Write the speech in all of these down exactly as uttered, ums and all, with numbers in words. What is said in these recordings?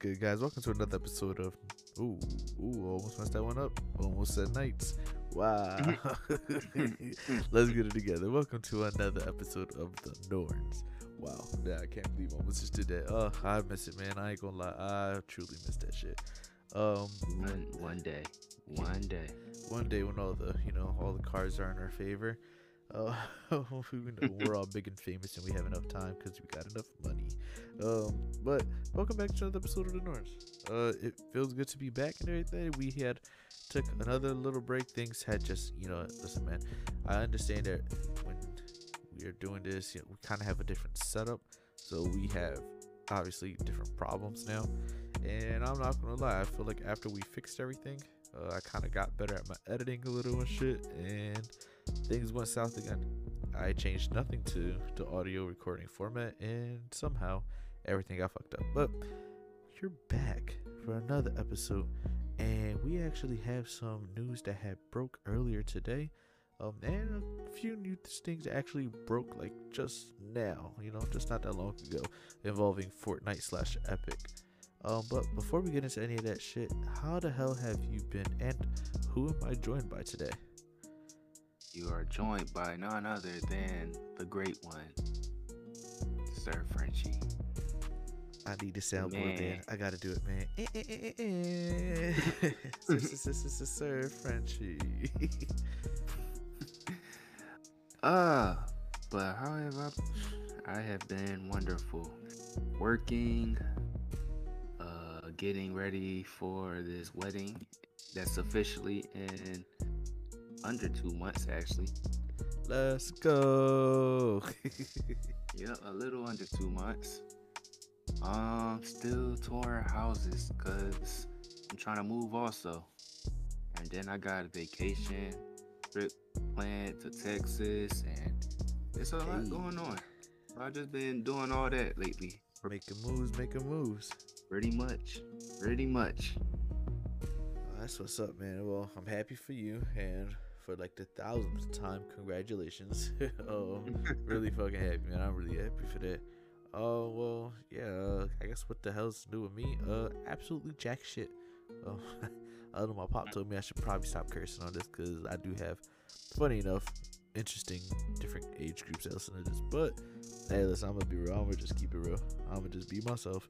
good, guys? Welcome to another episode of ooh, ooh, almost messed that one up. Almost said nights. Wow. Let's get it together. Welcome to another episode of The Norns. Wow. Yeah, I can't believe almost just did that. Oh, I miss it, man. I ain't gonna lie. I truly miss that shit. Um, one, one day, one day, one day when all the you know all the cards are in our favor. Uh, we know we're all big and famous and we have enough time because we got enough money. Um, but welcome back to another episode of The Norns. Uh, it feels good to be back and everything. We had took another little break. Things had just, you know, listen, man, I understand that when we are doing this, you know, we kind of have a different setup. So we have obviously different problems now. And I'm not going to lie, I feel like after we fixed everything, uh, I kind of got better at my editing a little and shit. And things went south again. I changed nothing to the audio recording format, and somehow everything got fucked up. But you're back for another episode, and we actually have some news that had broke earlier today, um, and a few new things that actually broke like just now, you know, just not that long ago, involving Fortnite slash Epic. Um, but before we get into any of that shit, how the hell have you been, and who am I joined by today? You are joined by none other than the great one, Sir Frenchie. I need to soundboard, man. I gotta do it, man. Eh, eh, eh, eh, eh. sir, sir, sir, sir, sir Frenchie. Ah, uh, but however, I have been wonderful. Working, uh, getting ready for this wedding that's officially in under two months actually. Let's go. Yeah, a little under two months. Um, still touring houses because I'm trying to move also. And then I got a vacation trip planned to Texas, and it's a hey. lot going on. I've just been doing all that lately. Making moves, making moves. Pretty much. Pretty much. That's what's up, man. Well, I'm happy for you, and for like the thousandth time, congratulations. Oh, really fucking happy, man. I'm really happy for that. Oh, uh, well, yeah, uh, I guess what the hell's new with me? Uh, absolutely jack shit. Oh, I don't know, my pop told me I should probably stop cursing on this, because I do have, funny enough, interesting different age groups that listen to this. But hey, listen, I'm gonna be real. I'm gonna just keep it real. I'm gonna just be myself.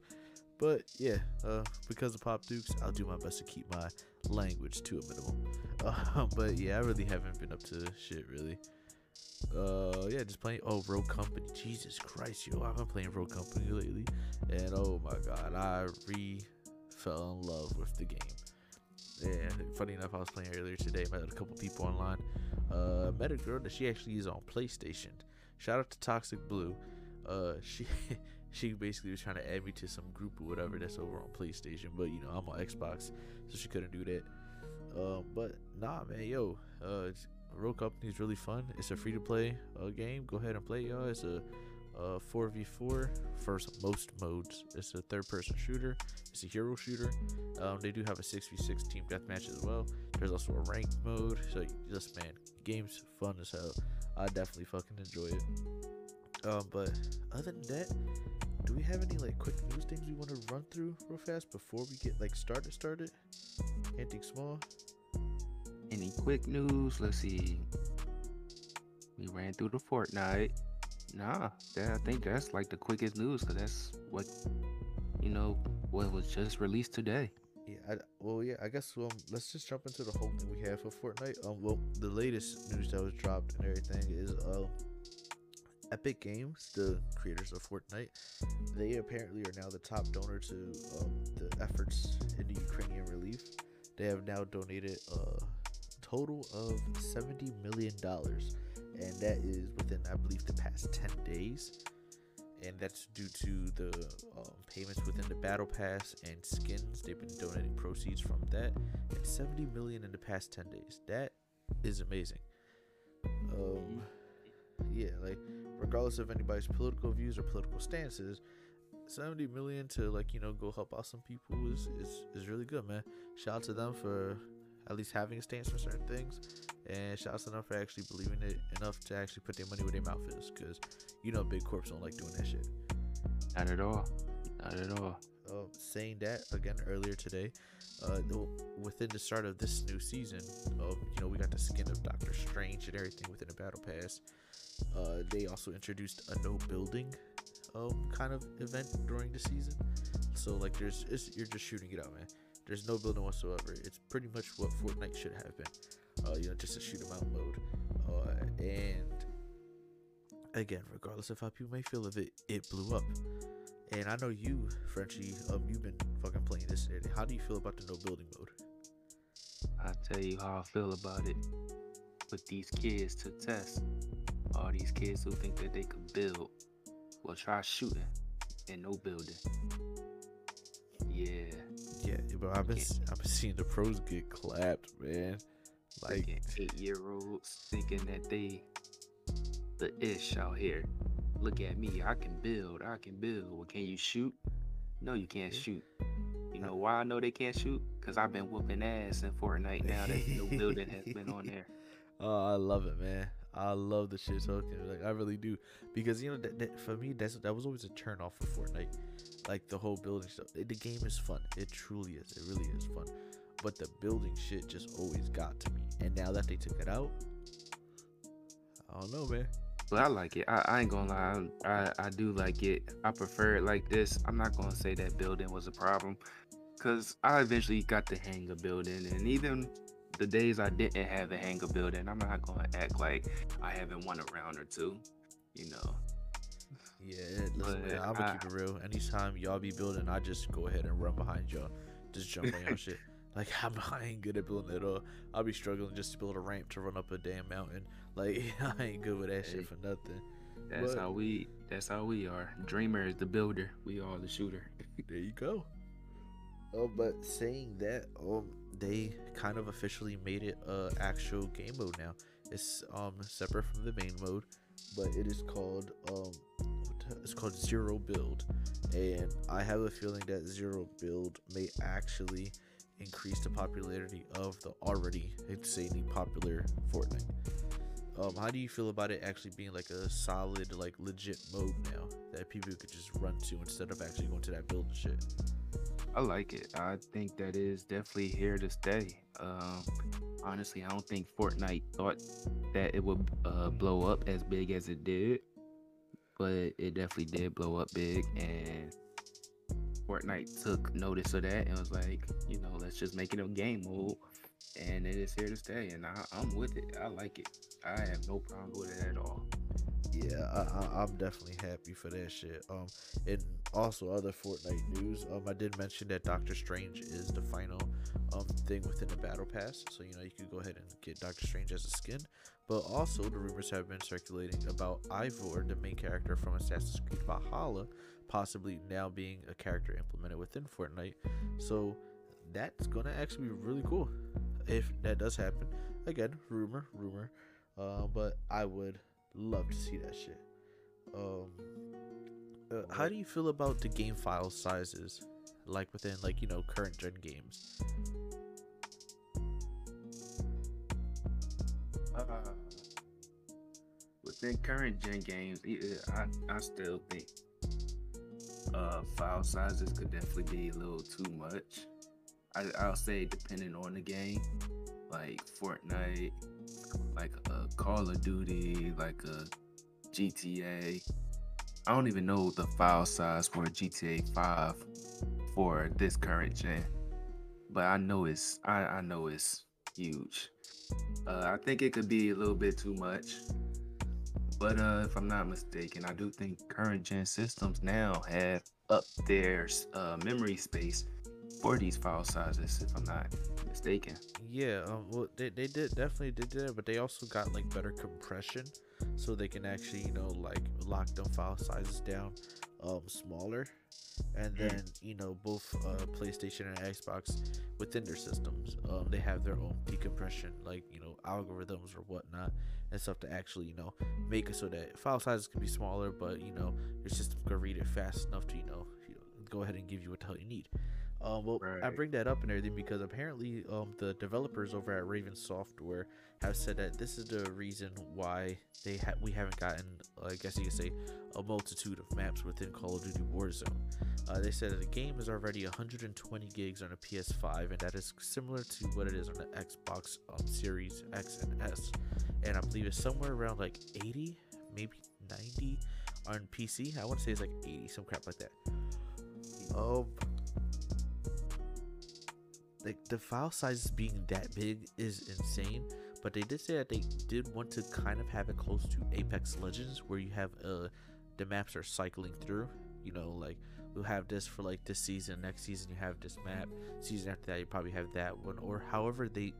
But yeah, uh, because of Pop Dukes, I'll do my best to keep my language to a minimum. Uh, but yeah, I really haven't been up to shit, really. Uh, yeah, just playing. Oh, Rogue Company. Jesus Christ, yo. I've been playing Rogue Company lately. And oh my God, I re fell in love with the game. And funny enough, I was playing earlier today. Met a couple people online. Uh, met a girl that she actually is on PlayStation. Shout out to Toxic Blue. Uh, she. She basically was trying to add me to some group or whatever that's over on PlayStation, but you know, I'm on Xbox, so she couldn't do that. Um, but nah, man, yo, uh, Rogue Company is really fun. It's a free to play uh, game. Go ahead and play, y'all. It's a uh, four v four for most modes. It's a third person shooter, it's a hero shooter. Um, they do have a six v six team deathmatch as well. There's also a ranked mode, so just man, game's fun as hell. I definitely fucking enjoy it. Um, but other than that, do we have any like quick news things we want to run through real fast before we get like started started? Anything small? Any quick news? Let's see. We ran through the Fortnite. Nah, that, I think that's like the quickest news because that's what you know what was just released today. Yeah, I, well, yeah, I guess um, let's just jump into the whole thing we have for Fortnite. Um, well, the latest news that was dropped and everything is um. Uh, Epic Games, the creators of Fortnite, they apparently are now the top donor to um, the efforts in the Ukrainian relief. They have now donated a total of seventy million dollars, and that is within, I believe, the past ten days, and that's due to the um, payments within the Battle Pass and skins. They've been donating proceeds from that, and seventy million dollars in the past ten days. That is amazing. Um, yeah, like, regardless of anybody's political views or political stances, seventy million to like you know go help out some people is, is is really good, man. Shout out to them for at least having a stance for certain things, and shout out to them for actually believing it enough to actually put their money where their mouth is, because you know big corps don't like doing that shit. Not at all, not at all. uh, saying that again earlier today. Uh, within the start of this new season, uh, you know, we got the skin of Doctor Strange and everything within the Battle Pass. Uh, they also introduced a no building um, kind of event during the season. So like, there's it's, you're just shooting it out, man. There's no building whatsoever. It's pretty much what Fortnite should have been. Uh, you know, just a shoot 'em out mode. Uh, and again, regardless of how people may feel of it, it blew up. And I know you, Frenchie, um, you've been fucking playing this. How do you feel about the no building mode? I'll tell you how I feel about it. With these kids to test, all these kids who think that they could build will try shooting and no building. Yeah. Yeah, but I've been I've been seeing the pros get clapped, man. Like eight-year-olds thinking that they the ish out here. Look at me, I can build, I can build. Well, can you shoot? No, you can't shoot. You know why I know they can't shoot? Because I've been whooping ass in Fortnite now that no building has been on there. Oh, I love it, man. I love the shit talking. Like, I really do. Because, you know, that, that, for me, that's, that was always a turn off for Fortnite. Like, the whole building stuff. It, the game is fun. It truly is. It really is fun. But the building shit just always got to me. And now that they took it out, I don't know, man. But I like it. I, I ain't gonna lie. I, I do like it. I prefer it like this. I'm not gonna say that building was a problem, because I eventually got the hang of building. And even the days I didn't have a hang of building, I'm not gonna act like I haven't won a round or two, you know. Yeah, listen, man, I'm gonna keep it real. Anytime y'all be building, I just go ahead and run behind y'all, just jump on y'all shit. Like, I'm, I ain't good at building at all. I'll be struggling just to build a ramp to run up a damn mountain. Like, I ain't good with that hey, shit for nothing. That's but, how we. That's how we are. Dreamer is the builder. We are the shooter. There you go. Oh, but saying that, um, they kind of officially made it a actual game mode now. It's um separate from the main mode, but it is called um it's called Zero Build, and I have a feeling that Zero Build may actually increase the popularity of the already insanely popular Fortnite. Um, how do you feel about it actually being like a solid, like legit mode now that people could just run to instead of actually going to that build and shit? I like it. I think that is definitely here to stay. Um, honestly, I don't think Fortnite thought that it would uh, blow up as big as it did, but it definitely did blow up big, and Fortnite took notice of that and was like, you know, let's just make it a game mode, and it is here to stay, and I, I'm with it. I like it. I have no problem with it at all. Yeah, I, I, I'm definitely happy for that shit. Um, and also other Fortnite news. Um, I did mention that Doctor Strange is the final um thing within the Battle Pass, so you know you can go ahead and get Doctor Strange as a skin. But also, the rumors have been circulating about Ivor, the main character from Assassin's Creed Valhalla, possibly now being a character implemented within Fortnite. So that's gonna actually be really cool if that does happen. Again, rumor, rumor. Uh, but I would love to see that shit. Um, uh, how do you feel about the game file sizes, like within, like, you know, current gen games? Uh, within current gen games, I I still think uh, file sizes could definitely be a little too much. I, I'll say depending on the game, like Fortnite, like a Call of Duty, like a G T A. I don't even know the file size for G T A five for this current gen, but I know it's I, I know it's huge. Uh, I think it could be a little bit too much, but uh, if I'm not mistaken, I do think current gen systems now have up their uh, memory space for these file sizes, if I'm not mistaken. Yeah, um, well, they, they did definitely did that, but they also got like better compression, so they can actually, you know, like lock them file sizes down um smaller. And then, you know, both uh, PlayStation and Xbox within their systems, um, they have their own decompression, like, you know, algorithms or whatnot and stuff to actually, you know, make it so that file sizes can be smaller, but, you know, your system can read it fast enough to, you know, you know go ahead and give you what the hell you need. Um, well, right. I bring that up and everything because apparently um, the developers over at Raven Software have said that this is the reason why they ha- we haven't gotten, I guess you could say, a multitude of maps within Call of Duty Warzone. Uh, they said that the game is already one hundred twenty gigs on a P S five, and that is similar to what it is on the Xbox um, Series X and S. And I believe it's somewhere around like eighty, maybe ninety on P C. I want to say it's like eighty, some crap like that. Um... Like the file sizes being that big is insane, but they did say that they did want to kind of have it close to Apex Legends, where you have uh the maps are cycling through. You know, like we'll have this for like this season, next season you have this map, season after that you probably have that one, or however they,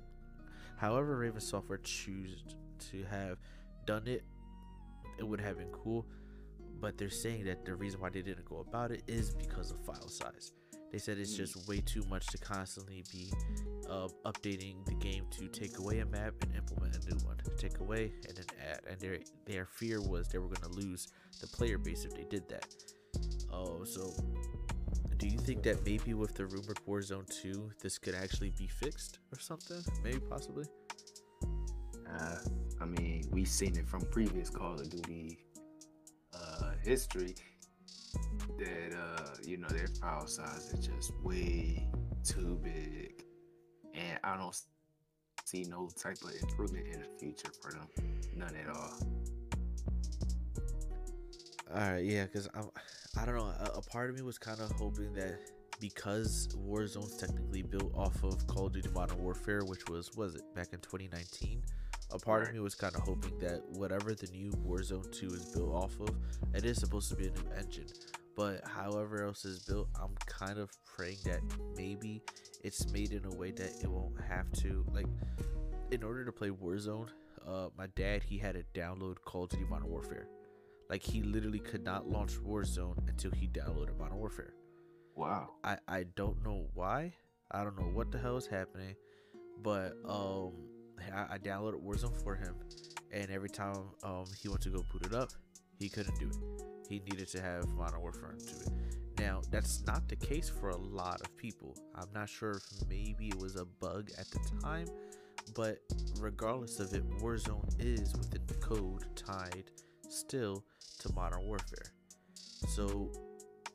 however Raven Software choose to have done it, it would have been cool. But they're saying that the reason why they didn't go about it is because of file size. They said it's just way too much to constantly be uh, updating the game to take away a map and implement a new one, take away and then add. And their their fear was they were going to lose the player base if they did that. Oh, uh, so do you think that maybe with the rumored Warzone two, this could actually be fixed or something? Maybe, possibly? Uh, I mean, we've seen it from previous Call of Duty uh, history. That uh you know their file size is just way too big, and I don't see no type of improvement in the future for them, none at all. All right, yeah, because I'm, I don't know. A, a part of me was kind of hoping that because Warzone's technically built off of Call of Duty Modern Warfare, which was was it back in twenty nineteen. A part of me was kind of hoping that whatever the new Warzone two is built off of, it is supposed to be a new engine. But however else is built, I'm kind of praying that maybe it's made in a way that it won't have to. Like, in order to play Warzone, uh, my dad, he had to download Call of Duty Modern Warfare. Like, he literally could not launch Warzone until he downloaded Modern Warfare. Wow. I, I don't know why. I don't know what the hell is happening. But, um... I downloaded Warzone for him, and every time um, he went to go boot it up, he couldn't do it. He needed to have Modern Warfare to it. Now, that's not the case for a lot of people. I'm not sure if maybe it was a bug at the time, but regardless of it, Warzone is within the code tied still to Modern Warfare. So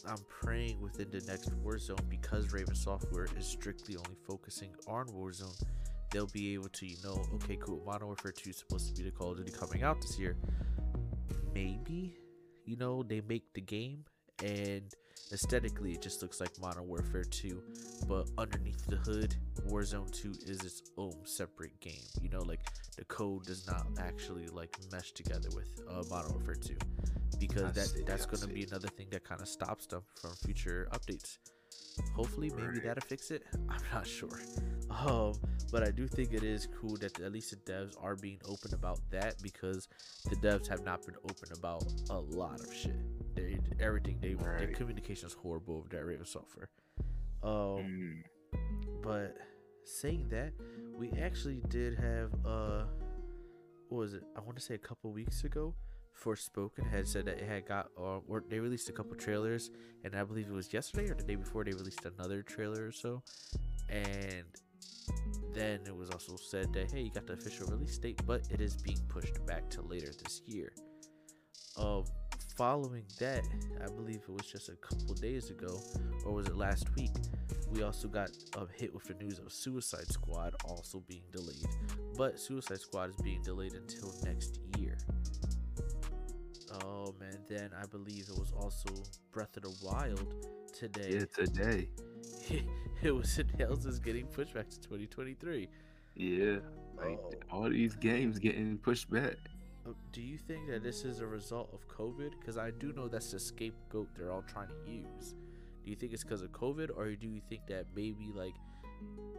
I'm praying within the next Warzone, because Raven Software is strictly only focusing on Warzone, they'll be able to, you know, okay, cool, Modern Warfare two is supposed to be the Call of Duty coming out this year. Maybe, you know, they make the game, and aesthetically, it just looks like Modern Warfare two, but underneath the hood, Warzone two is its own separate game. You know, like, the code does not actually, like, mesh together with uh, Modern Warfare two, because that that's going to be another thing that kind of stops them from future updates. Hopefully maybe that'll fix it. I'm not sure, um but I do think it is cool that at least the devs are being open about that, because the devs have not been open about a lot of shit. They everything they want, their communication is horrible with that Raven Software. Um but saying that, we actually did have uh what was it I want to say a couple weeks ago, Forspoken had said that it had got uh, or they released a couple trailers, and I believe it was yesterday or the day before they released another trailer or so, and then it was also said that, hey, you got the official release date, but it is being pushed back to later this year. Um following that, I believe it was just a couple days ago, or was it last week, we also got um, hit with the news of Suicide Squad also being delayed, but Suicide Squad is being delayed until next year. Um, and then I believe it was also Breath of the Wild today. Yeah, today. It was announced as getting pushed back to twenty twenty-three. Yeah, like oh. all these games getting pushed back. Do you think that this is a result of COVID? Because I do know that's the scapegoat they're all trying to use. Do you think it's because of COVID, or do you think that maybe like,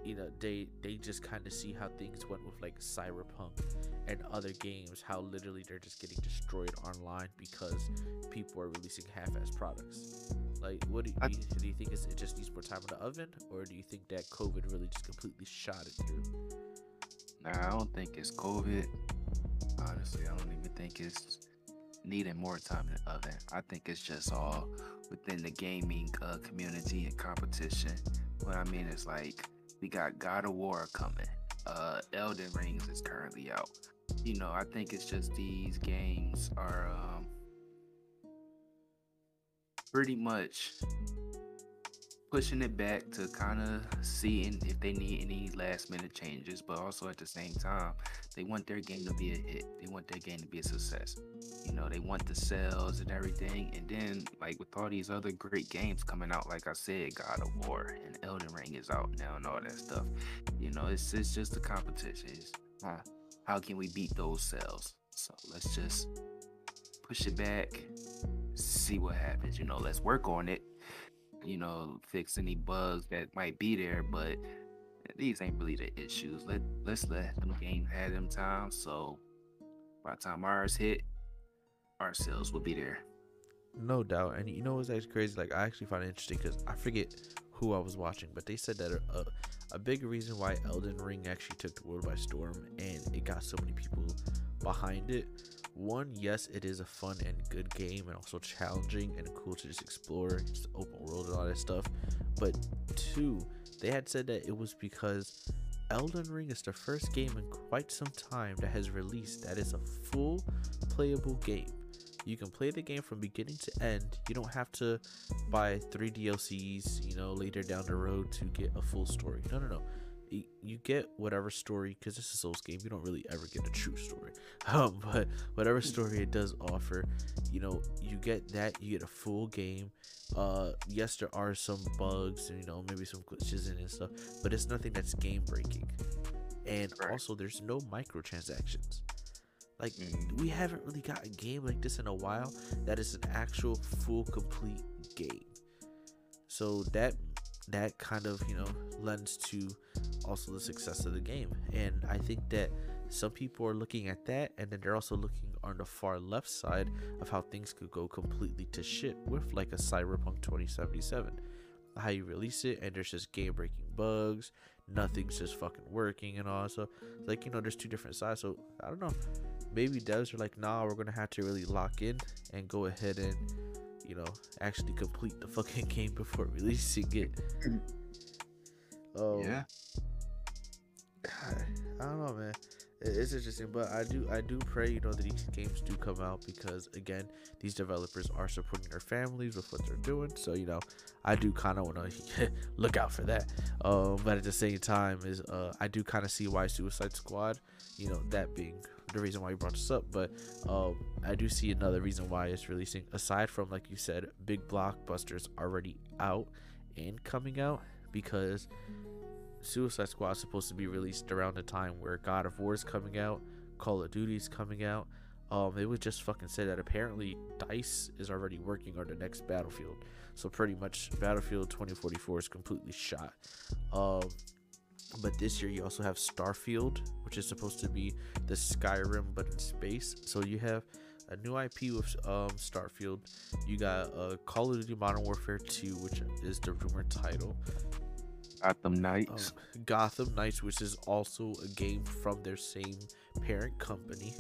you know, they they just kind of see how things went with like Cyberpunk and other games, how literally they're just getting destroyed online because people are releasing half-assed products? Like, what do you, I, do, you do you think it's, it just needs more time in the oven, or do you think that COVID really just completely shot it through? Nah, I don't think it's COVID. Honestly, I don't even think it's needing more time in the oven. I think it's just all within the gaming uh, community and competition. What I mean is, like, we got God of War coming. Uh, Elden Ring is currently out. You know, I think it's just these games are um, pretty much pushing it back to kind of seeing if they need any last minute changes, but also at the same time, they want their game to be a hit. They want their game to be a success. You know, they want the sales and everything. And then, like, with all these other great games coming out, like I said, God of War and Elden Ring is out now and all that stuff. You know, it's it's just a competition. It's, huh, how can we beat those sales? So let's just push it back, see what happens. You know, let's work on it. You know, fix any bugs that might be there, but these ain't really the issues. Let, let's let them games have them time, so by the time ours hit, our sales will be there. No doubt. And you know what's actually crazy? Like, I actually find it interesting because I forget who I was watching, but they said that a, a big reason why Elden Ring actually took the world by storm and it got so many people behind it. One, yes, it is a fun and good game and also challenging and cool to just explore. It's the open world and all that stuff. But two, they had said that it was because Elden Ring is the first game in quite some time that has released that is a full playable game. You can play the game from beginning to end. You don't have to buy three D L Cs, you know, later down the road to get a full story. No, no, no. You get whatever story, because it's a Souls game, you don't really ever get a true story, um but whatever story it does offer, you know, you get that, you get a full game. Uh yes, there are some bugs and, you know, maybe some glitches in and stuff, but it's nothing that's game breaking. And also, there's no microtransactions. Like, we haven't really got a game like this in a while that is an actual full complete game. So that that kind of, you know, lends to also the success of the game. And I think that some people are looking at that, and then they're also looking on the far left side of how things could go completely to shit with, like, a Cyberpunk twenty seventy-seven, how you release it and there's just game breaking bugs, nothing's just fucking working and all. So, like, you know, there's two different sides. So I don't know, maybe devs are like, nah, we're gonna have to really lock in and go ahead and, you know, actually complete the fucking game before releasing it. Oh um, yeah, God, I don't know, man. It's interesting, but I do, I do pray, you know, that these games do come out, because again, these developers are supporting their families with what they're doing. So, you know, I do kind of want to look out for that. Um, but at the same time, is uh, I do kind of see why Suicide Squad, you know, that being the reason why you brought this up, but um, I do see another reason why it's releasing, aside from, like you said, big blockbusters already out and coming out, because Suicide Squad is supposed to be released around the time where God of War is coming out, Call of Duty is coming out. Um, it was just fucking said that apparently DICE is already working on the next Battlefield, so pretty much Battlefield twenty forty-four is completely shot. Um, but this year you also have Starfield, which is supposed to be the Skyrim but in space. So you have a new I P with um, Starfield. You got uh, Call of Duty Modern Warfare two, which is the rumored title. Gotham Knights. Um, Gotham Knights, which is also a game from their same parent company.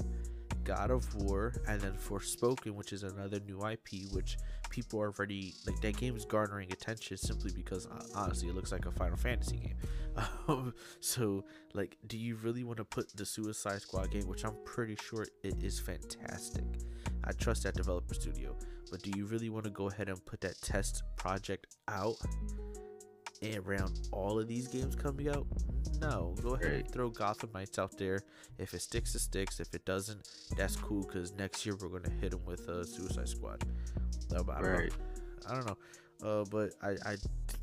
God of War, and then Forspoken, which is another new I P, which people are already, like, that game is garnering attention simply because, honestly, it looks like a Final Fantasy game. Um, so, like, do you really want to put the Suicide Squad game, which I'm pretty sure it is fantastic, I trust that developer studio, but do you really want to go ahead and put that test project out and around all of these games coming out? No, go ahead and throw Gotham Knights out there. If it sticks, it sticks. If it doesn't, that's cool, because next year we're going to hit them with a uh, Suicide Squad. I don't right. know. I don't know. Uh, but I, I,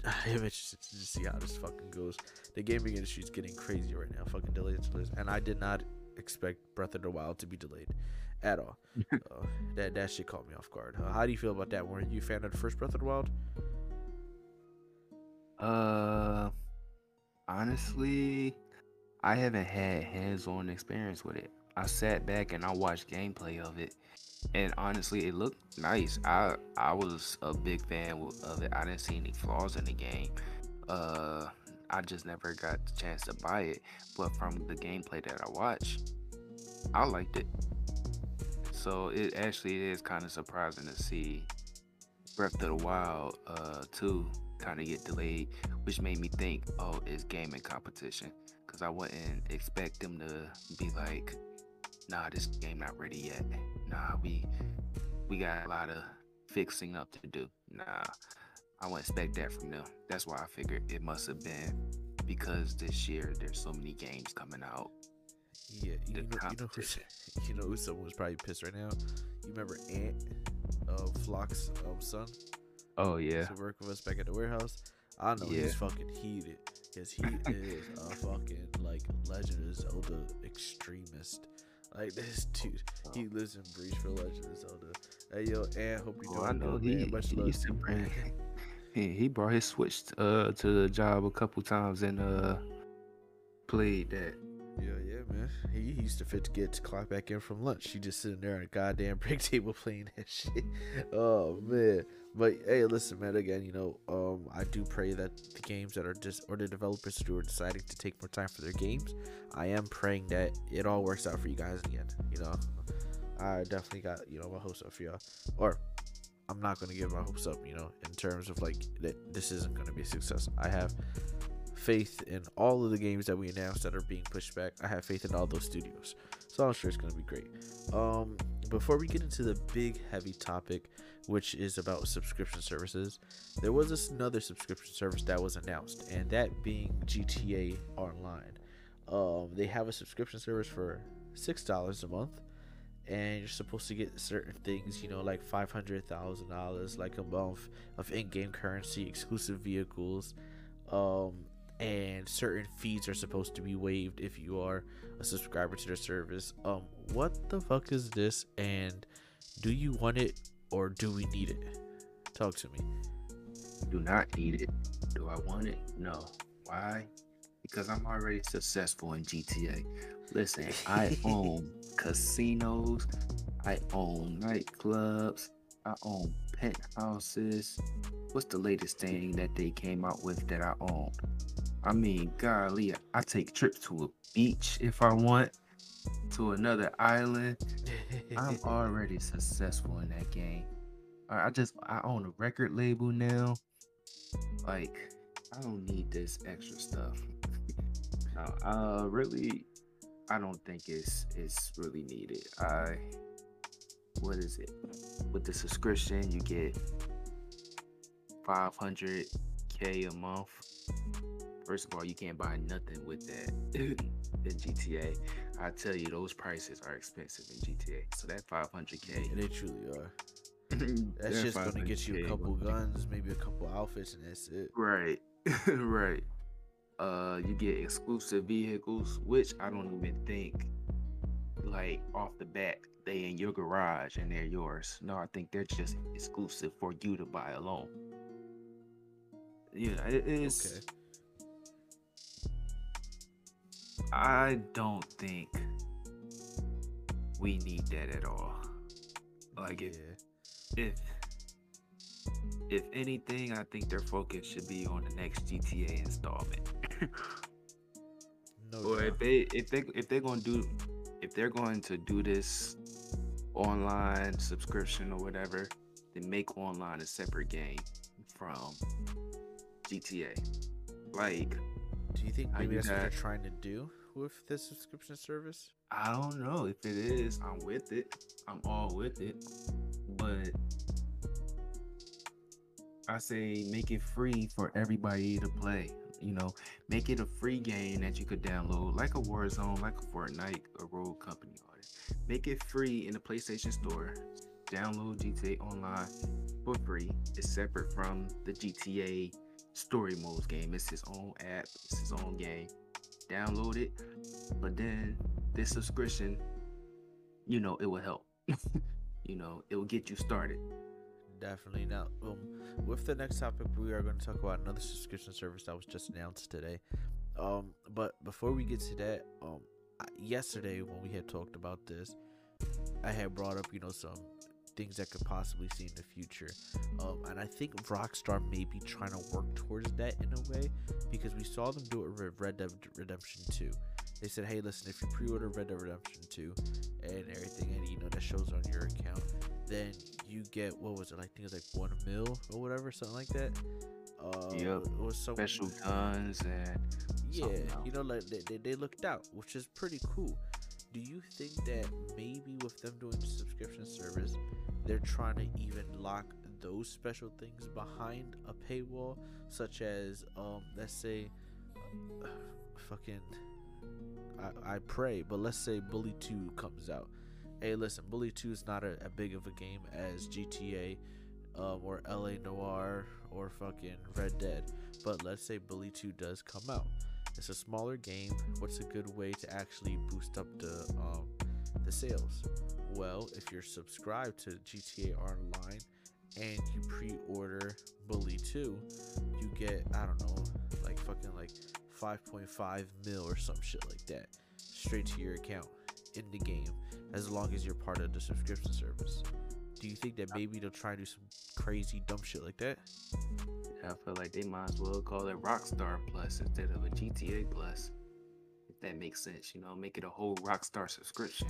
I am interested to see how this fucking goes. The gaming industry is getting crazy right now. Fucking delays, delays. And I did not expect Breath of the Wild to be delayed at all. uh, that, that shit caught me off guard. Uh, how do you feel about that? Weren't you a fan of the first Breath of the Wild? Uh... Honestly, I haven't had hands-on experience with it. I sat back and I watched gameplay of it, and honestly, it looked nice. I I was a big fan of it. I didn't see any flaws in the game. Uh, I just never got the chance to buy it. But from the gameplay that I watched, I liked it. So it actually is kind of surprising to see Breath of the Wild uh, two kind of get delayed, which made me think, oh, it's gaming competition, because I wouldn't expect them to be like, nah, this game not ready yet, nah, we we got a lot of fixing up to do. Nah, I wouldn't expect that from them. That's why I figured it must have been because this year there's so many games coming out. Yeah, you know, you know, who, you know who someone's probably pissed right now? You remember Ant, uh, Flock's um, son? Oh, yeah. He used to work with us back at the warehouse. I know yeah. he's fucking heated because he is a fucking, like, Legend of Zelda extremist. Like, this dude, he lives and breathes for Legend of Zelda. Hey, yo, Ant, hope you're doing oh, I know. Good, he, man. Much love. He, bring, he, he brought his Switch uh, to the job a couple times and uh played that. Yeah, yeah, man. He used to fit to get to clock back in from lunch. She just sitting there on a goddamn break table playing that shit. Oh, man. But, hey, listen, man, again, you know, um, I do pray that the games that are just, or the developers who are deciding to take more time for their games, I am praying that it all works out for you guys in the end, you know. I definitely got, you know, my hopes up for y'all. Or, I'm not going to give my hopes up, you know, in terms of, like, that this isn't going to be a success. I have faith in all of the games that we announced that are being pushed back. I have faith in all those studios, so I'm sure it's gonna be great. Um before we get into the big heavy topic, which is about subscription services, there was this another subscription service that was announced, and that being G T A Online. Um they have a subscription service for six dollars a month, and you're supposed to get certain things, you know, like five hundred thousand dollars like a month of in-game currency, exclusive vehicles, um and certain fees are supposed to be waived if you are a subscriber to their service. Um, what the fuck is this? And do you want it or do we need it? Talk to me. Do not need it. Do I want it? No. Why? Because I'm already successful in G T A. Listen, I own casinos. I own nightclubs. I own penthouses. What's the latest thing that they came out with that I own? I mean, golly, I take trips to a beach if I want, to another island. I'm already successful in that game. I just, I own a record label now. Like, I don't need this extra stuff. No, uh, really, I don't think it's it's really needed. I, what is it? With the subscription, you get five hundred K a month. First of all, you can't buy nothing with that in G T A. I tell you, those prices are expensive in G T A. So that five hundred K, yeah, they truly are. That's just gonna get you a couple guns, maybe a couple outfits, and that's it. Right, right. Uh, you get exclusive vehicles, which I don't even think, like off the bat, they in your garage and they're yours. No, I think they're just exclusive for you to buy alone. You know, it is. Okay. I don't think we need that at all. Like, if, yeah. if if anything, I think their focus should be on the next G T A installment. no or doubt. if they if they if they're gonna do if they're going to do this online subscription or whatever, then make online a separate game from G T A. Like, do you think maybe that's what they're trying to do with this subscription service? I don't know. If it is, I'm with it. I'm all with it. But I say make it free for everybody to play. You know, make it a free game that you could download, like a Warzone, like a Fortnite, a Rogue Company. Make it free in the PlayStation Store. Download G T A Online for free. It's separate from the G T A story modes game. It's his own app, it's his own game. Download it. But then this subscription, you know, it will help. You know, it will get you started. Definitely. Now, um, with the next topic, we are going to talk about another subscription service that was just announced today. Um, but before we get to that, um, yesterday when we had talked about this, I had brought up, you know, some things that could possibly see in the future, um and I think Rockstar may be trying to work towards that in a way, because we saw them do it with Red Dead Redemption two. They said, hey, listen, if you pre-order Red Dead Redemption two and everything, and you know that shows on your account, then you get, what was it, I think it's like one mil or whatever, something like that. uh yep. it was so special guns and yeah you know like they, they, they looked out, which is pretty cool. Do you think that maybe with them doing the subscription service, they're trying to even lock those special things behind a paywall, such as um let's say uh, fucking I, I pray but let's say Bully two comes out. Hey, listen, Bully two is not a, a big of a game as G T A um, or L A Noire or fucking Red Dead, but let's say Bully two does come out. It's a smaller game. What's a good way to actually boost up the um, the sales? Well, if you're subscribed to G T A Online and you pre-order Bully two, you get, I don't know, like fucking like five point five mil or some shit like that straight to your account in the game, as long as you're part of the subscription service. Do you think that maybe they'll try to do some crazy dumb shit like that? I feel like they might as well call it Rockstar Plus instead of a G T A Plus, if that makes sense. You know, make it a whole Rockstar subscription.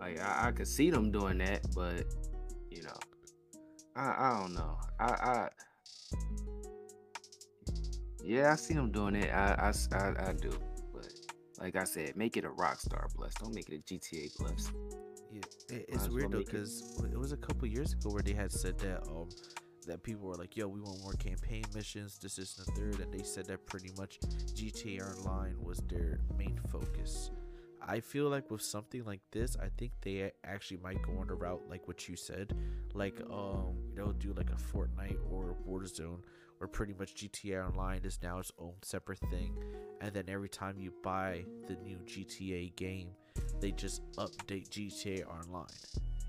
Like, I, I could see them doing that, but you know, I, I don't know. I, I yeah, I see them doing it. I, I, I, I do, but like I said, make it a Rockstar Plus. Don't make it a G T A Plus. Yeah, it, it's weird though, because it was a couple years ago where they had said that um. that people were like, yo, we want more campaign missions, this is the third, and they said that pretty much G T A Online was their main focus. I feel like with something like this, I think they actually might go on a route like what you said, like um they'll do like a Fortnite or a Warzone, where pretty much G T A Online is now its own separate thing, and then every time you buy the new G T A game, they just update G T A Online.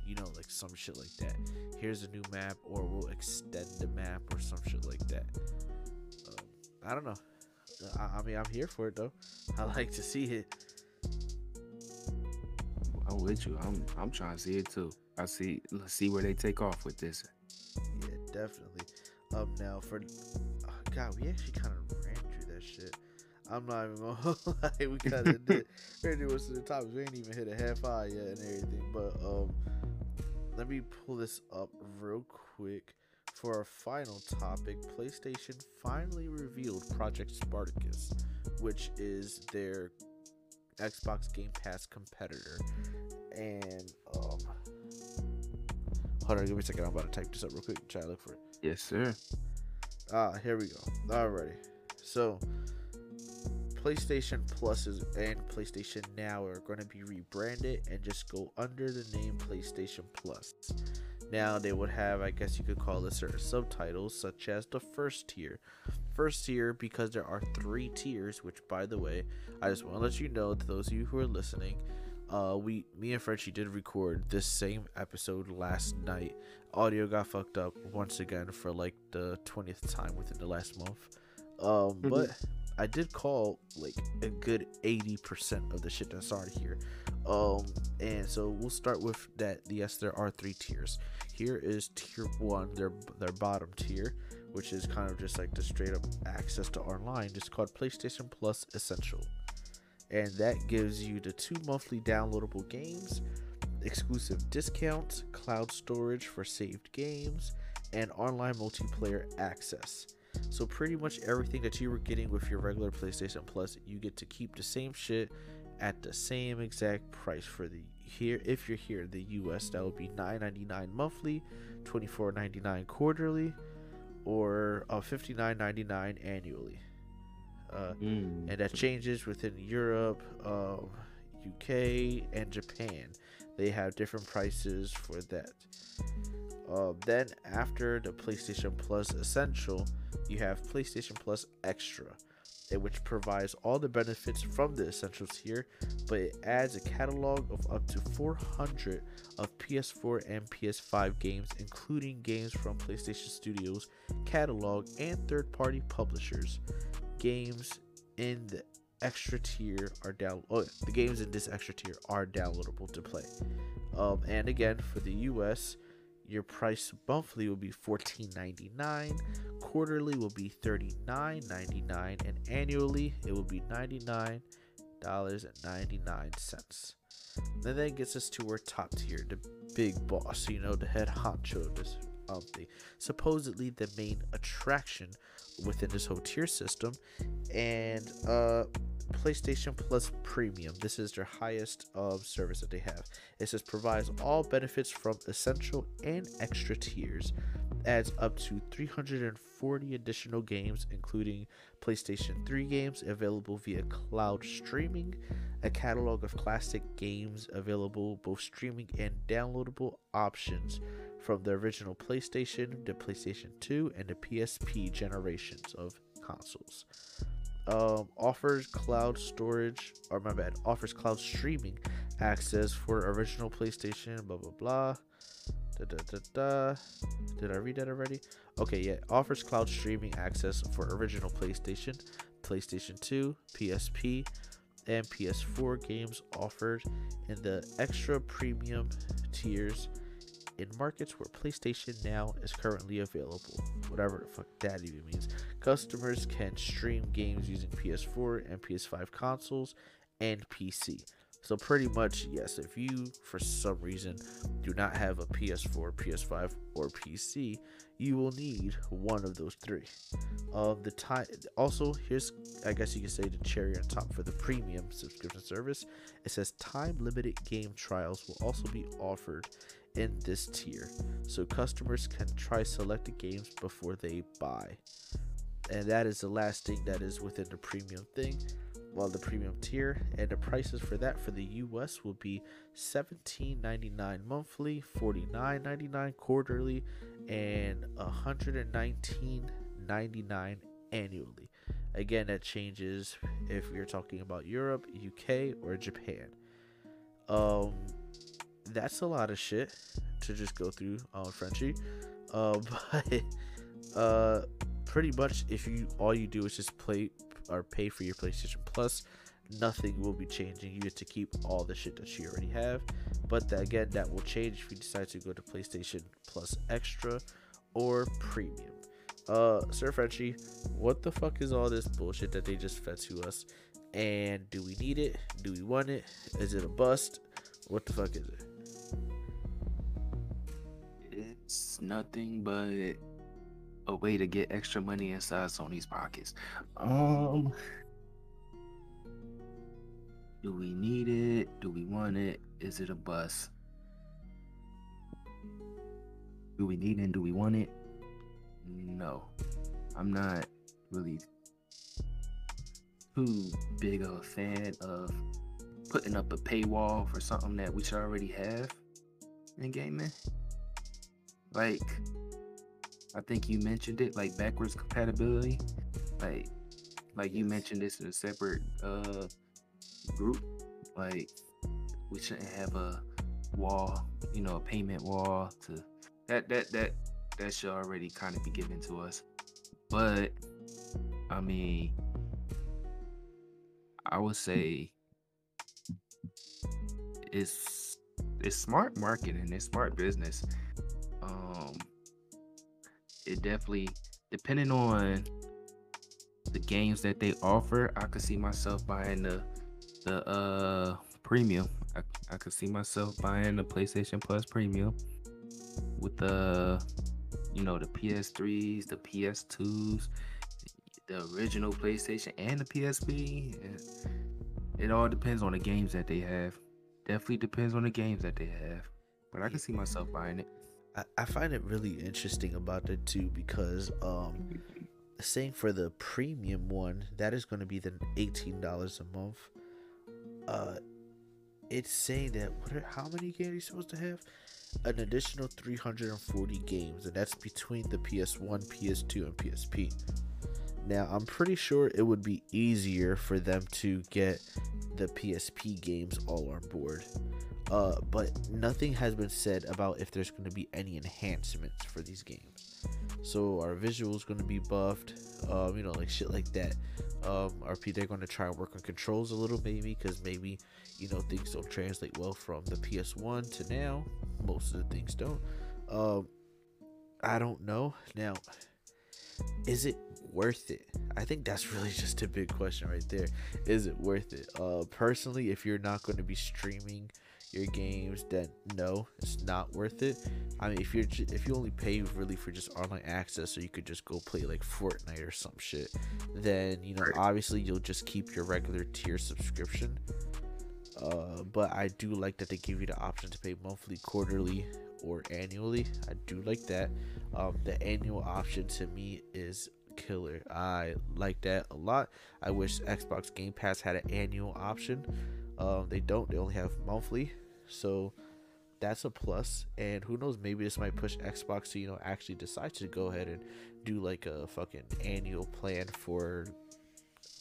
You know, like some shit like that. Here's a new map, or we'll extend the map, or some shit like that. Um, I don't know. I, I mean, I'm here for it though. I like to see it. I'm with you. I'm I'm trying to see it too. I see. Let's see where they take off with this. Yeah, definitely. Um, now for oh God, we actually kind of ran through that shit. I'm not even gonna lie. We kind of did. We already went to the topics. We ain't even hit a half hour yet and everything. But um. Let me pull this up real quick for our final topic. PlayStation finally revealed Project Spartacus, which is their Xbox Game Pass competitor. And, um, hold on, give me a second. I'm about to type this up real quick. Try to look for it. Yes, sir. Ah, here we go. Alrighty. So, PlayStation Plus and PlayStation Now are going to be rebranded and just go under the name PlayStation Plus. Now they would have, I guess you could call it, certain subtitles, such as the first tier. First tier, because there are three tiers, which, by the way, I just want to let you know, to those of you who are listening, uh, we, me and Frenchie did record this same episode last night. Audio got fucked up once again for like the twentieth time within the last month. Um, but... I did call like a good eighty percent of the shit that's on here. Um, and so we'll start with that. Yes, there are three tiers. Here is tier one, their their bottom tier, which is kind of just like the straight up access to online. It's called PlayStation Plus Essential. And that gives you the two monthly downloadable games, exclusive discounts, cloud storage for saved games, and online multiplayer access. So pretty much everything that you were getting with your regular PlayStation Plus, you get to keep the same shit at the same exact price for the here. If you're here in the U S, that would be nine ninety-nine monthly, twenty-four ninety-nine quarterly, or uh, fifty-nine ninety-nine annually. Uh, mm. And that changes within Europe, um, U K, and Japan. They have different prices for that. Uh, then after the PlayStation Plus Essential, you have PlayStation Plus Extra, which provides all the benefits from the Essential tier, but it adds a catalog of up to four hundred of P S four and P S five games, including games from PlayStation Studios catalog and third-party publishers. Games in the extra tier are down. Oh, the games in this extra tier are downloadable to play. Um, and again, for the U S, your price monthly will be fourteen ninety-nine, quarterly will be thirty-nine ninety-nine, and annually it will be ninety-nine ninety-nine. And then that gets us to our top tier, the big boss, you know, the head honcho of this of the supposedly the main attraction within this whole tier system, and uh PlayStation Plus Premium. This is their highest of service that they have. It says provides all benefits from essential and extra tiers, adds up to three hundred forty additional games, including PlayStation three games available via cloud streaming, a catalog of classic games available both streaming and downloadable options from the original PlayStation, the PlayStation two, and the P S P generations of consoles. Um, offers cloud storage, or my bad, offers cloud streaming access for original PlayStation, blah, blah, blah. Da, da, da, da. Did I read that already? Okay, yeah. Offers cloud streaming access for original PlayStation, PlayStation two, P S P, and P S four games offered in the extra premium tiers in markets where PlayStation Now is currently available. Whatever the fuck that even means. Customers can stream games using P S four and P S five consoles and P C. So pretty much, yes, if you for some reason do not have a P S four, P S five, or P C, you will need one of those three. Um, the time also, here's, I guess you could say, the cherry on top for the premium subscription service. It says time limited game trials will also be offered in this tier, so customers can try selected games before they buy. And that is the last thing that is within the premium thing. Well, the premium tier, and the prices for that for the U S will be seventeen ninety-nine monthly, forty-nine ninety-nine quarterly, and one hundred nineteen ninety-nine annually. Again, that changes if you're talking about Europe, U K, or Japan. Um, that's a lot of shit to just go through on Frenchie. Uh, but uh, pretty much, if you all you do is just play or pay for your PlayStation Plus, nothing will be changing. You get to keep all the shit that you already have, but that, again, that will change if you decide to go to PlayStation Plus Extra or Premium. Uh sir Frenchie, what the fuck is all this bullshit that they just fed to us, and do we need it? Do we want it? Is it a bust? What the fuck is it? It's nothing but a way to get extra money inside Sony's pockets. Um, do we need it? Do we want it? Is it a bust? Do we need it and do we want it? No, I'm not really too big of a fan of putting up a paywall for something that we should already have in gaming. Like, I think you mentioned it, like backwards compatibility, like like you mentioned this in a separate uh group. Like, we shouldn't have a wall, you know, a payment wall to that that that that should already kind of be given to us. But I mean, I would say it's it's smart marketing, it's smart business. Um. It definitely, depending on the games that they offer, I could see myself buying the the uh premium. I, I could see myself buying the PlayStation Plus Premium with the, you know, the P S threes, the P S twos, the original PlayStation, and the P S P. It all depends on the games that they have. Definitely depends on the games that they have. But I could see myself buying it. I find it really interesting about it too, because um, saying for the premium one, that is going to be the eighteen dollars a month. Uh, it's saying that what are, how many games are you supposed to have? An additional three hundred forty games, and that's between the P S one, P S two, and P S P. Now, I'm pretty sure it would be easier for them to get the P S P games all on board. Uh, but nothing has been said about if there's going to be any enhancements for these games. So our visuals going to be buffed, um, you know, like shit like that. Um, R P, they're going to try and work on controls a little, maybe, because maybe, you know, things don't translate well from the P S one to now. Most of the things don't. Um, I don't know. Now, is it worth it? I think that's really just a big question right there. Is it worth it? Uh, personally, if you're not going to be streaming your games, then no, it's not worth it. I mean, if you're if you only pay really for just online access, so you could just go play like Fortnite or some shit, then, you know, obviously you'll just keep your regular tier subscription. Uh, but I do like that they give you the option to pay monthly, quarterly, or annually. I do like that. Um, the annual option to me is killer. I like that a lot. I wish Xbox Game Pass had an annual option. Um, they don't. They only have monthly. So that's a plus. And who knows? Maybe this might push Xbox to, you know, actually decide to go ahead and do like a fucking annual plan for,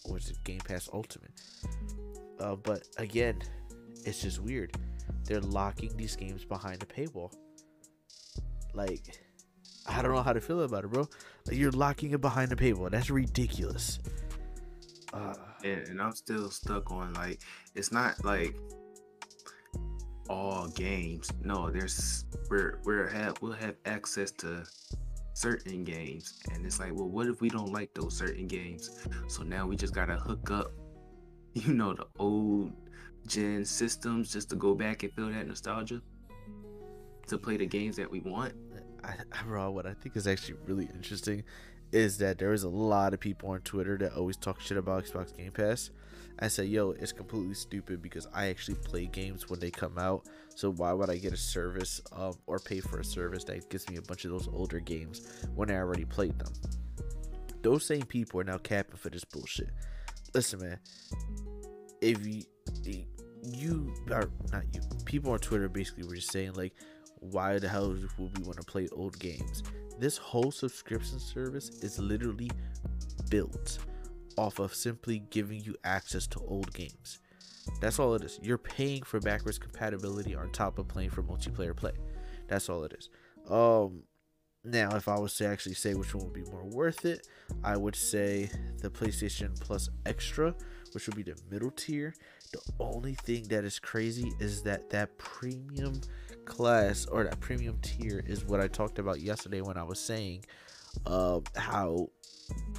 what's it, Game Pass Ultimate. Uh, but again, it's just weird. They're locking these games behind a paywall. Like, I don't know how to feel about it, bro. Like, you're locking it behind a paywall. That's ridiculous. Uh, and, and I'm still stuck on, like, it's not like all games. No, there's we're we're have we'll have access to certain games, and it's like, well, what if we don't like those certain games? So now we just gotta hook up, you know, the old gen systems just to go back and feel that nostalgia to play the games that we want. I, I, bro, what I think is actually really interesting is that there is a lot of people on Twitter that always talk shit about Xbox Game Pass. I say, yo, it's completely stupid because I actually play games when they come out. So why would I get a service um, or pay for a service that gives me a bunch of those older games when I already played them? Those same people are now capping for this bullshit. Listen, man, if you, you are not you, people on Twitter basically were just saying, like, why the hell would we want to play old games? This whole subscription service is literally built off of simply giving you access to old games. That's all it is. You're paying for backwards compatibility on top of playing for multiplayer play. That's all it is. Um, now, if I was to actually say which one would be more worth it, I would say the PlayStation Plus Extra, which would be the middle tier. The only thing that is crazy is that that premium class or that premium tier is what I talked about yesterday when I was saying uh, how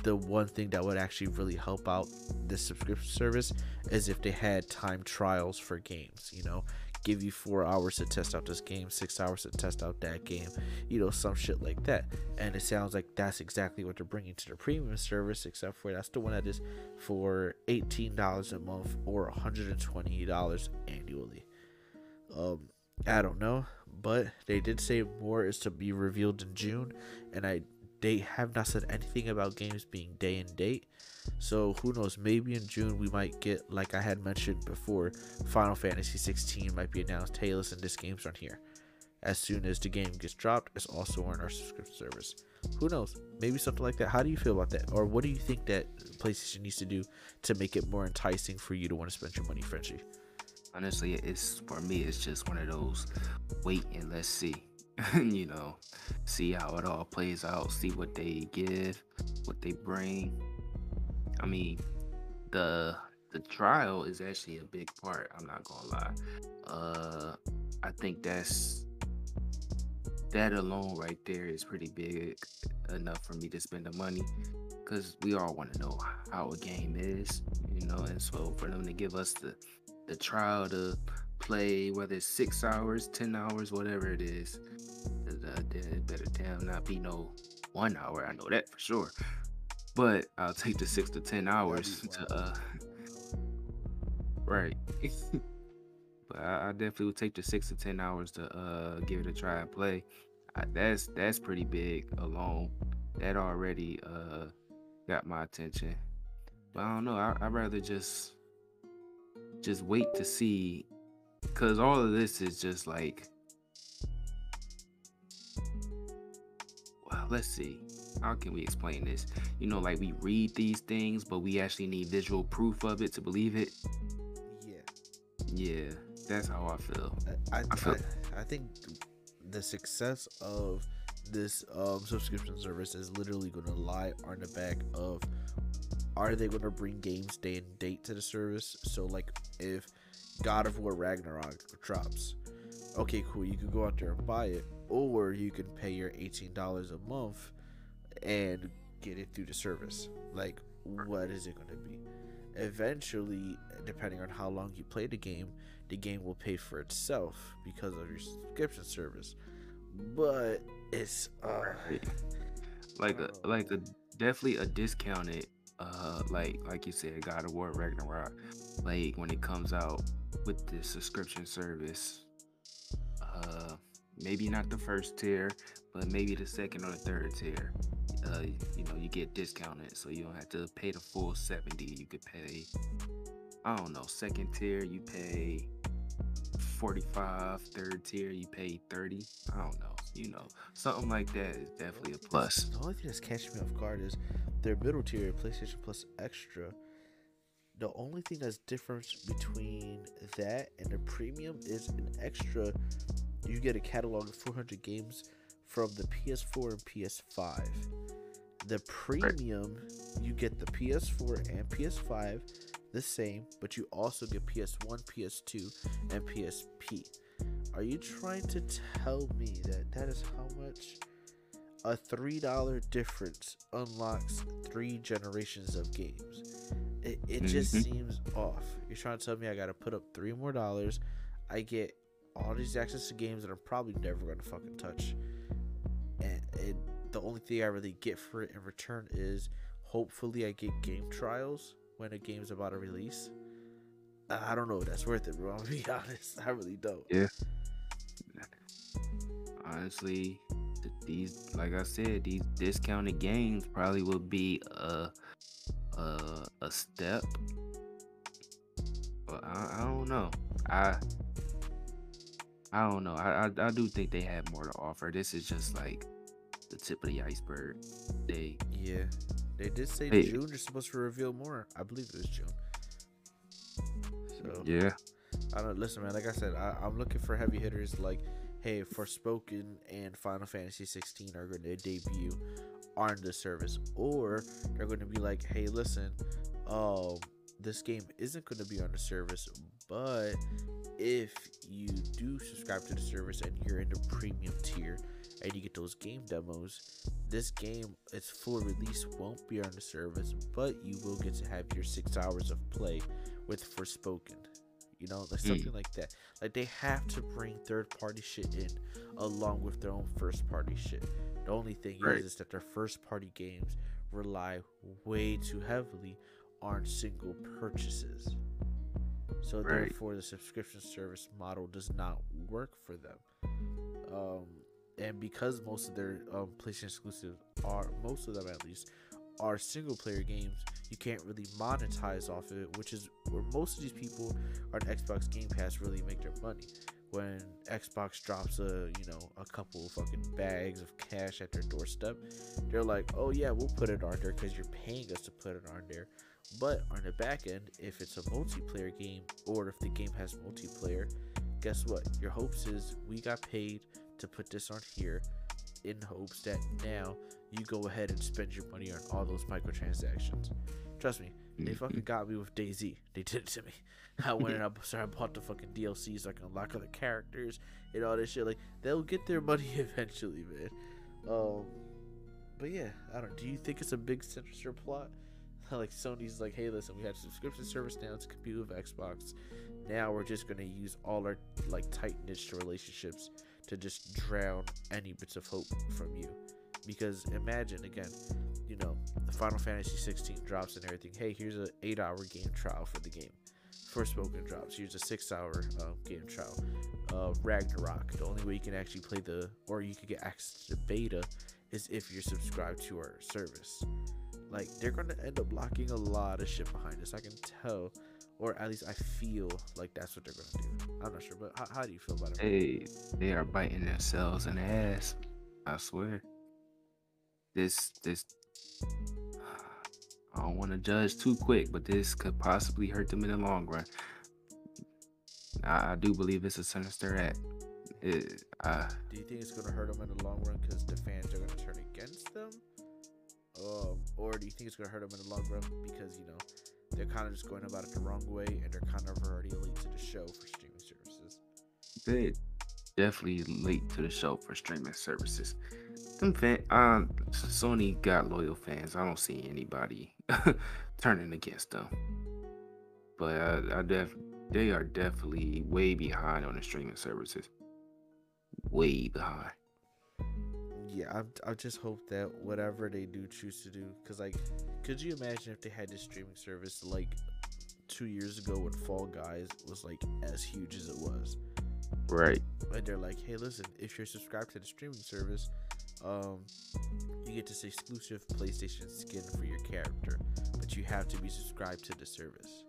the one thing that would actually really help out this subscription service is if they had time trials for games, you know, give you four hours to test out this game, six hours to test out that game, you know, some shit like that. And it sounds like that's exactly what they're bringing to the premium service, except for that's the one that is for eighteen dollars a month or one hundred twenty dollars annually. Um, I don't know, but they did say more is to be revealed in June, and I they have not said anything about games being day and date, so who knows, maybe in June we might get, like I had mentioned before, Final Fantasy sixteen might be announced. Hey, listen, this game's on here. As soon as the game gets dropped, it's also on our subscription service. Who knows, maybe something like that. How do you feel about that? Or what do you think that PlayStation needs to do to make it more enticing for you to want to spend your money, Frenchie? Honestly, it's for me, it's just one of those wait and let's see. You know, see how it all plays out, see what they give, what they bring. I mean, the the trial is actually a big part, I'm not gonna lie. Uh, I think that's that alone right there is pretty big enough for me to spend the money, because we all want to know how a game is, you know, and so for them to give us the the trial to play, whether it's six hours, ten hours, whatever it is, it better damn not be no one hour. I know that for sure. But I'll take the six to ten hours to, uh, right. But I, I definitely would take the six to ten hours to uh give it a try and play. I, that's that's pretty big alone. That already uh got my attention. But I don't know. I, I'd rather just just wait to see. Because all of this is just like, well, let's see, how can we explain this? You know, like, we read these things, but we actually need visual proof of it to believe it. Yeah. Yeah, that's how I feel. I, I, I, feel- I, I think the success of this um, subscription service is literally going to lie on the back of, are they going to bring games day and date to the service? So, like, if God of War Ragnarok drops, okay, cool, you can go out there and buy it, or you can pay your eighteen dollars a month and get it through the service. Like, what is it going to be? eventually, depending on how long you play the game, the game will pay for itself because of your subscription service. But it's uh, like a, like a definitely a discounted uh like like you said, God of War Ragnarok, like when it comes out with the subscription service, uh maybe not the first tier, but maybe the second or the third tier, uh you know, you get discounted, so you don't have to pay the full seventy. You could pay, I don't know, second tier you pay forty-five, third tier you pay thirty. I don't know, you know, something like that is definitely a plus. The only thing that's catching me off guard is their middle tier, PlayStation Plus Extra. The only thing that's different between that and the premium is an extra. You get a catalog of four hundred games from the P S four and P S five. The premium, you get the P S four and P S five the same, but you also get P S one, P S two, and P S P. Are you trying to tell me that that is how much a three dollar difference unlocks three generations of games? It, it just mm-hmm. seems off. You're trying to tell me I gotta put up three more dollars, I get all these access to games that I'm probably never gonna fucking touch, and, and the only thing I really get for it in return is hopefully I get game trials when a game's about to release. I don't know if that's worth it, bro. I'm gonna be honest, I really don't. Yeah. Honestly, these, like I said, these discounted games probably will be a a, a step. But I, I don't know. I I don't know. I, I I do think they have more to offer. This is just like the tip of the iceberg. They yeah. They did say hey. June is supposed to reveal more. I believe it was June. So yeah, I don't listen, man. Like I said, I, I'm looking for heavy hitters. Like, hey, Forspoken and Final Fantasy sixteen are going to debut on the service, or they're going to be like, hey, listen, oh, this game isn't going to be on the service, but if you do subscribe to the service and you're in the premium tier and you get those game demos, this game, its full release won't be on the service, but you will get to have your six hours of play with Forspoken. You know, like something mm. like that. Like, they have to bring third-party shit in along with their own first-party shit. The only thing right. is, is that their first-party games rely way too heavily on single purchases. So, right. therefore, the subscription service model does not work for them. Um... And because most of their um, PlayStation exclusives are, most of them at least, are single player games, you can't really monetize off of it, which is where most of these people on Xbox Game Pass really make their money. When Xbox drops a, you know, a couple of fucking bags of cash at their doorstep, they're like, oh yeah, we'll put it on there because you're paying us to put it on there. But on the back end, if it's a multiplayer game or if the game has multiplayer, guess what? Your hopes is we got paid to put this on here in hopes that now you go ahead and spend your money on all those microtransactions. Trust me, they fucking got me with DayZ. They did it to me. I went and I, sorry, I bought the fucking D L C so I can unlock other characters and all this shit. Like, they'll get their money eventually, man. Um, but yeah, I don't. Do you think it's a big sinister plot? Like, Sony's like, hey, listen, we have subscription service now. It's compete with Xbox. Now we're just gonna use all our like tight niche relationships to just drown any bits of hope from you. Because imagine, again, you know, the Final Fantasy sixteen drops and everything. Hey, here's an eight hour game trial for the game. Forspoken drops. Here's a six hour um, game trial. Uh, Ragnarok. The only way you can actually play the, or you can get access to the beta is if you're subscribed to our service. Like, they're going to end up locking a lot of shit behind this. I can tell, or at least I feel like that's what they're going to do. I'm not sure, but how, how do you feel about it? Hey, they are biting themselves in the ass. I swear. This, this, I don't want to judge too quick, but this could possibly hurt them in the long run. I, I do believe it's a sinister act. It, I, do you think it's going to hurt them in the long run because the fans are going to turn against them? Um, or do you think it's going to hurt them in the long run because, you know, they're kind of just going about it the wrong way and they're kind of already late to the show for streaming services? They definitely late to the show for streaming services. Them fan, um, Sony got loyal fans. I don't see anybody turning against them. but I, I def they are definitely way behind on the streaming services. Way behind. Yeah, I I just hope that whatever they do choose to do, because like, could you imagine if they had this streaming service like two years ago when Fall Guys was like as huge as it was? Right. And they're like, hey, listen, if you're subscribed to the streaming service, um, you get this exclusive PlayStation skin for your character, but you have to be subscribed to the service.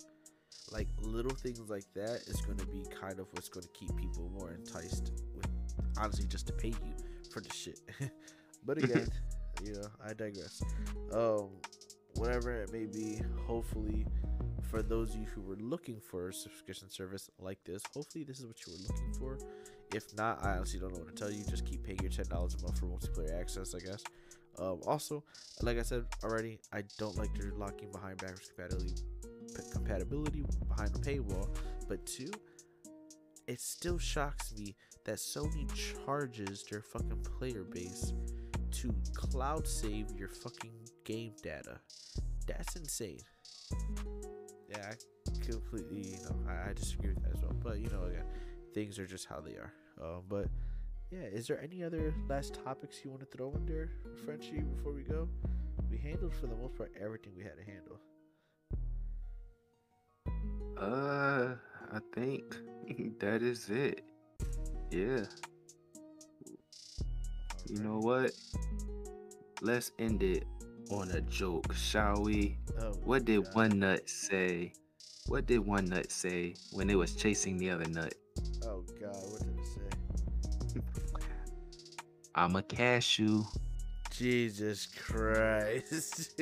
Like little things like that is going to be kind of what's going to keep people more enticed with, honestly, just to pay you for the shit. But again, you know, I digress. Um, whatever it may be, hopefully for those of you who were looking for a subscription service like this, hopefully this is what you were looking for. If not, I honestly don't know what to tell you. Just keep paying your ten dollars a month for multiplayer access, I guess. Um, also, like I said already, I don't like the locking behind backwards compatibility, compatibility behind the paywall. But two, it still shocks me that Sony charges their fucking player base to cloud save your fucking game data. That's insane. Yeah, I completely, you know, I, I disagree with that as well. But, you know, again, things are just how they are. Um, but, yeah, is there any other last topics you want to throw in there, Frenchie, before we go? We handled, for the most part, everything we had to handle. Uh, I think that is it. Yeah. You know what? Let's end it on a joke, shall we? Oh, what did God. one nut say? What did one nut say when it was chasing the other nut? Oh God, what did it say? I'm a cashew. Jesus Christ.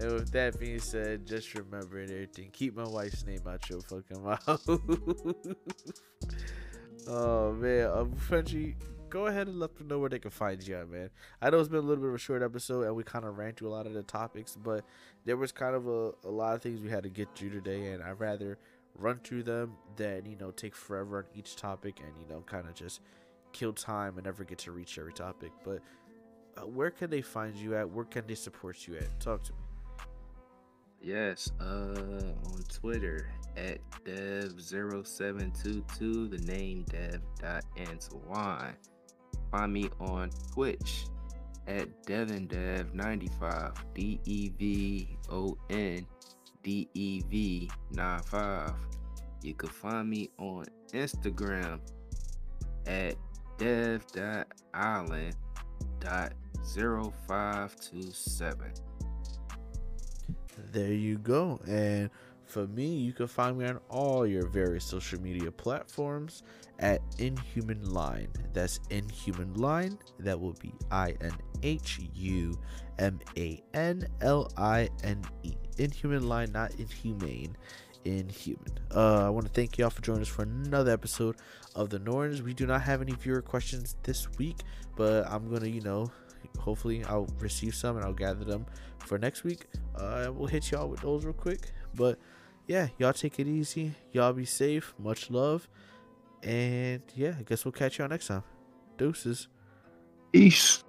And with that being said, just remember and everything, keep my wife's name out your fucking mouth. Oh man, um, Frenchie, go ahead and let them know where they can find you at, man. I know it's been a little bit of a short episode and we kind of ran through a lot of the topics, but there was kind of a, a lot of things we had to get through today, and I'd rather run through them than, you know, take forever on each topic and, you know, kind of just kill time and never get to reach every topic. But uh, where can they find you at? Where can they support you at? Talk to me. Yes, uh, on Twitter at dev zero seven two two, the name dev dot antoine. Find me on Twitch at devondev ninety-five, D E V O N D E V ninety-five. You can find me on Instagram at dev dot island dot zero five two seven. There you go. And for me, you can find me on all your various social media platforms at Inhuman Line. That's Inhuman Line. That will be I N H U M A N L I N E. Inhuman Line, not inhumane. Inhuman. Uh, I want to thank y'all for joining us for another episode of The Norns. We do not have any viewer questions this week, but I'm going to, you know, hopefully I'll receive some and I'll gather them for next week. Uh, we'll hit y'all with those real quick. But yeah, y'all take it easy. Y'all be safe. Much love. And yeah, I guess we'll catch y'all next time. Deuces. Peace.